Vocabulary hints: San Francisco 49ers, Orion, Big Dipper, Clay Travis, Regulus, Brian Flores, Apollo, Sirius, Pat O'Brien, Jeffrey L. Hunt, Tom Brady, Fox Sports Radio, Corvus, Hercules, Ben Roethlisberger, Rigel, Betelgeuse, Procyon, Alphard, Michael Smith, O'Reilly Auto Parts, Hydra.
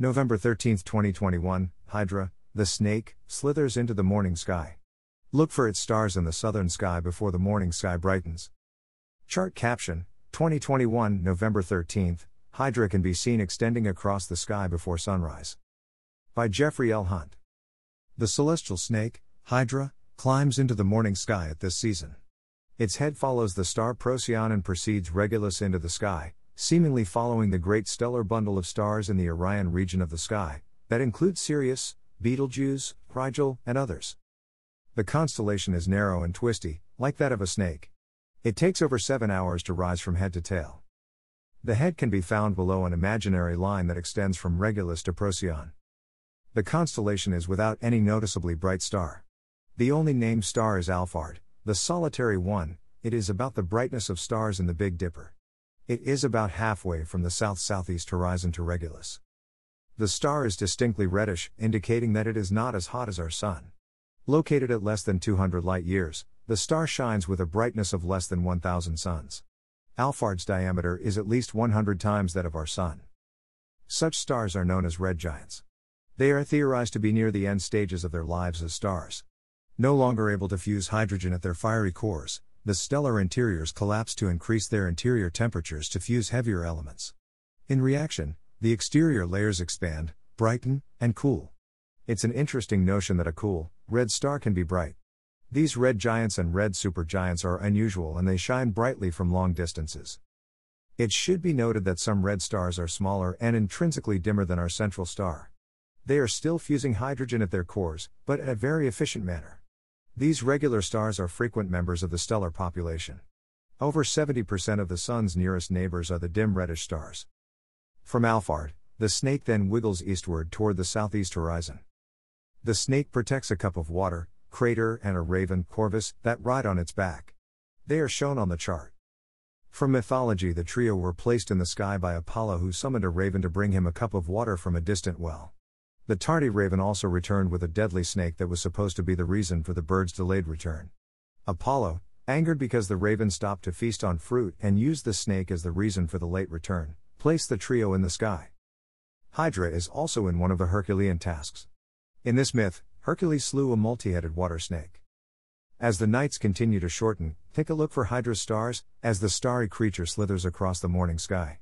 November 13, 2021, Hydra, the snake, slithers into the morning sky. Look for its stars in the southern sky before the morning sky brightens. Chart caption, 2021, November 13, Hydra can be seen extending across the sky before sunrise. By Jeffrey L. Hunt. The celestial snake, Hydra, climbs into the morning sky at this season. Its head follows the star Procyon and precedes Regulus into the sky, seemingly following the great stellar bundle of stars in the Orion region of the sky, that includes Sirius, Betelgeuse, Rigel, and others. The constellation is narrow and twisty, like that of a snake. It takes over 7 hours to rise from head to tail. The head can be found below an imaginary line that extends from Regulus to Procyon. The constellation is without any noticeably bright star. The only named star is Alphard, the solitary one. It is about the brightness of stars in the Big Dipper. It is about halfway from the south-southeast horizon to Regulus. The star is distinctly reddish, indicating that it is not as hot as our Sun. Located at less than 200 light-years, the star shines with a brightness of less than 1,000 suns. Alphard's diameter is at least 100 times that of our Sun. Such stars are known as red giants. They are theorized to be near the end stages of their lives as stars. No longer able to fuse hydrogen at their fiery cores, the stellar interiors collapse to increase their interior temperatures to fuse heavier elements. In reaction, the exterior layers expand, brighten, and cool. It's an interesting notion that a cool, red star can be bright. These red giants and red supergiants are unusual and they shine brightly from long distances. It should be noted that some red stars are smaller and intrinsically dimmer than our central star. They are still fusing hydrogen at their cores, but in a very efficient manner. These regular stars are frequent members of the stellar population. Over 70% of the Sun's nearest neighbors are the dim reddish stars. From Alphard, the snake then wiggles eastward toward the southeast horizon. The snake protects a cup of water, crater, and a raven, Corvus, that ride on its back. They are shown on the chart. From mythology, the trio were placed in the sky by Apollo, who summoned a raven to bring him a cup of water from a distant well. The tardy raven also returned with a deadly snake that was supposed to be the reason for the bird's delayed return. Apollo, angered because the raven stopped to feast on fruit and used the snake as the reason for the late return, placed the trio in the sky. Hydra is also in one of the Herculean tasks. In this myth, Hercules slew a multi-headed water snake. As the nights continue to shorten, take a look for Hydra's stars, as the starry creature slithers across the morning sky.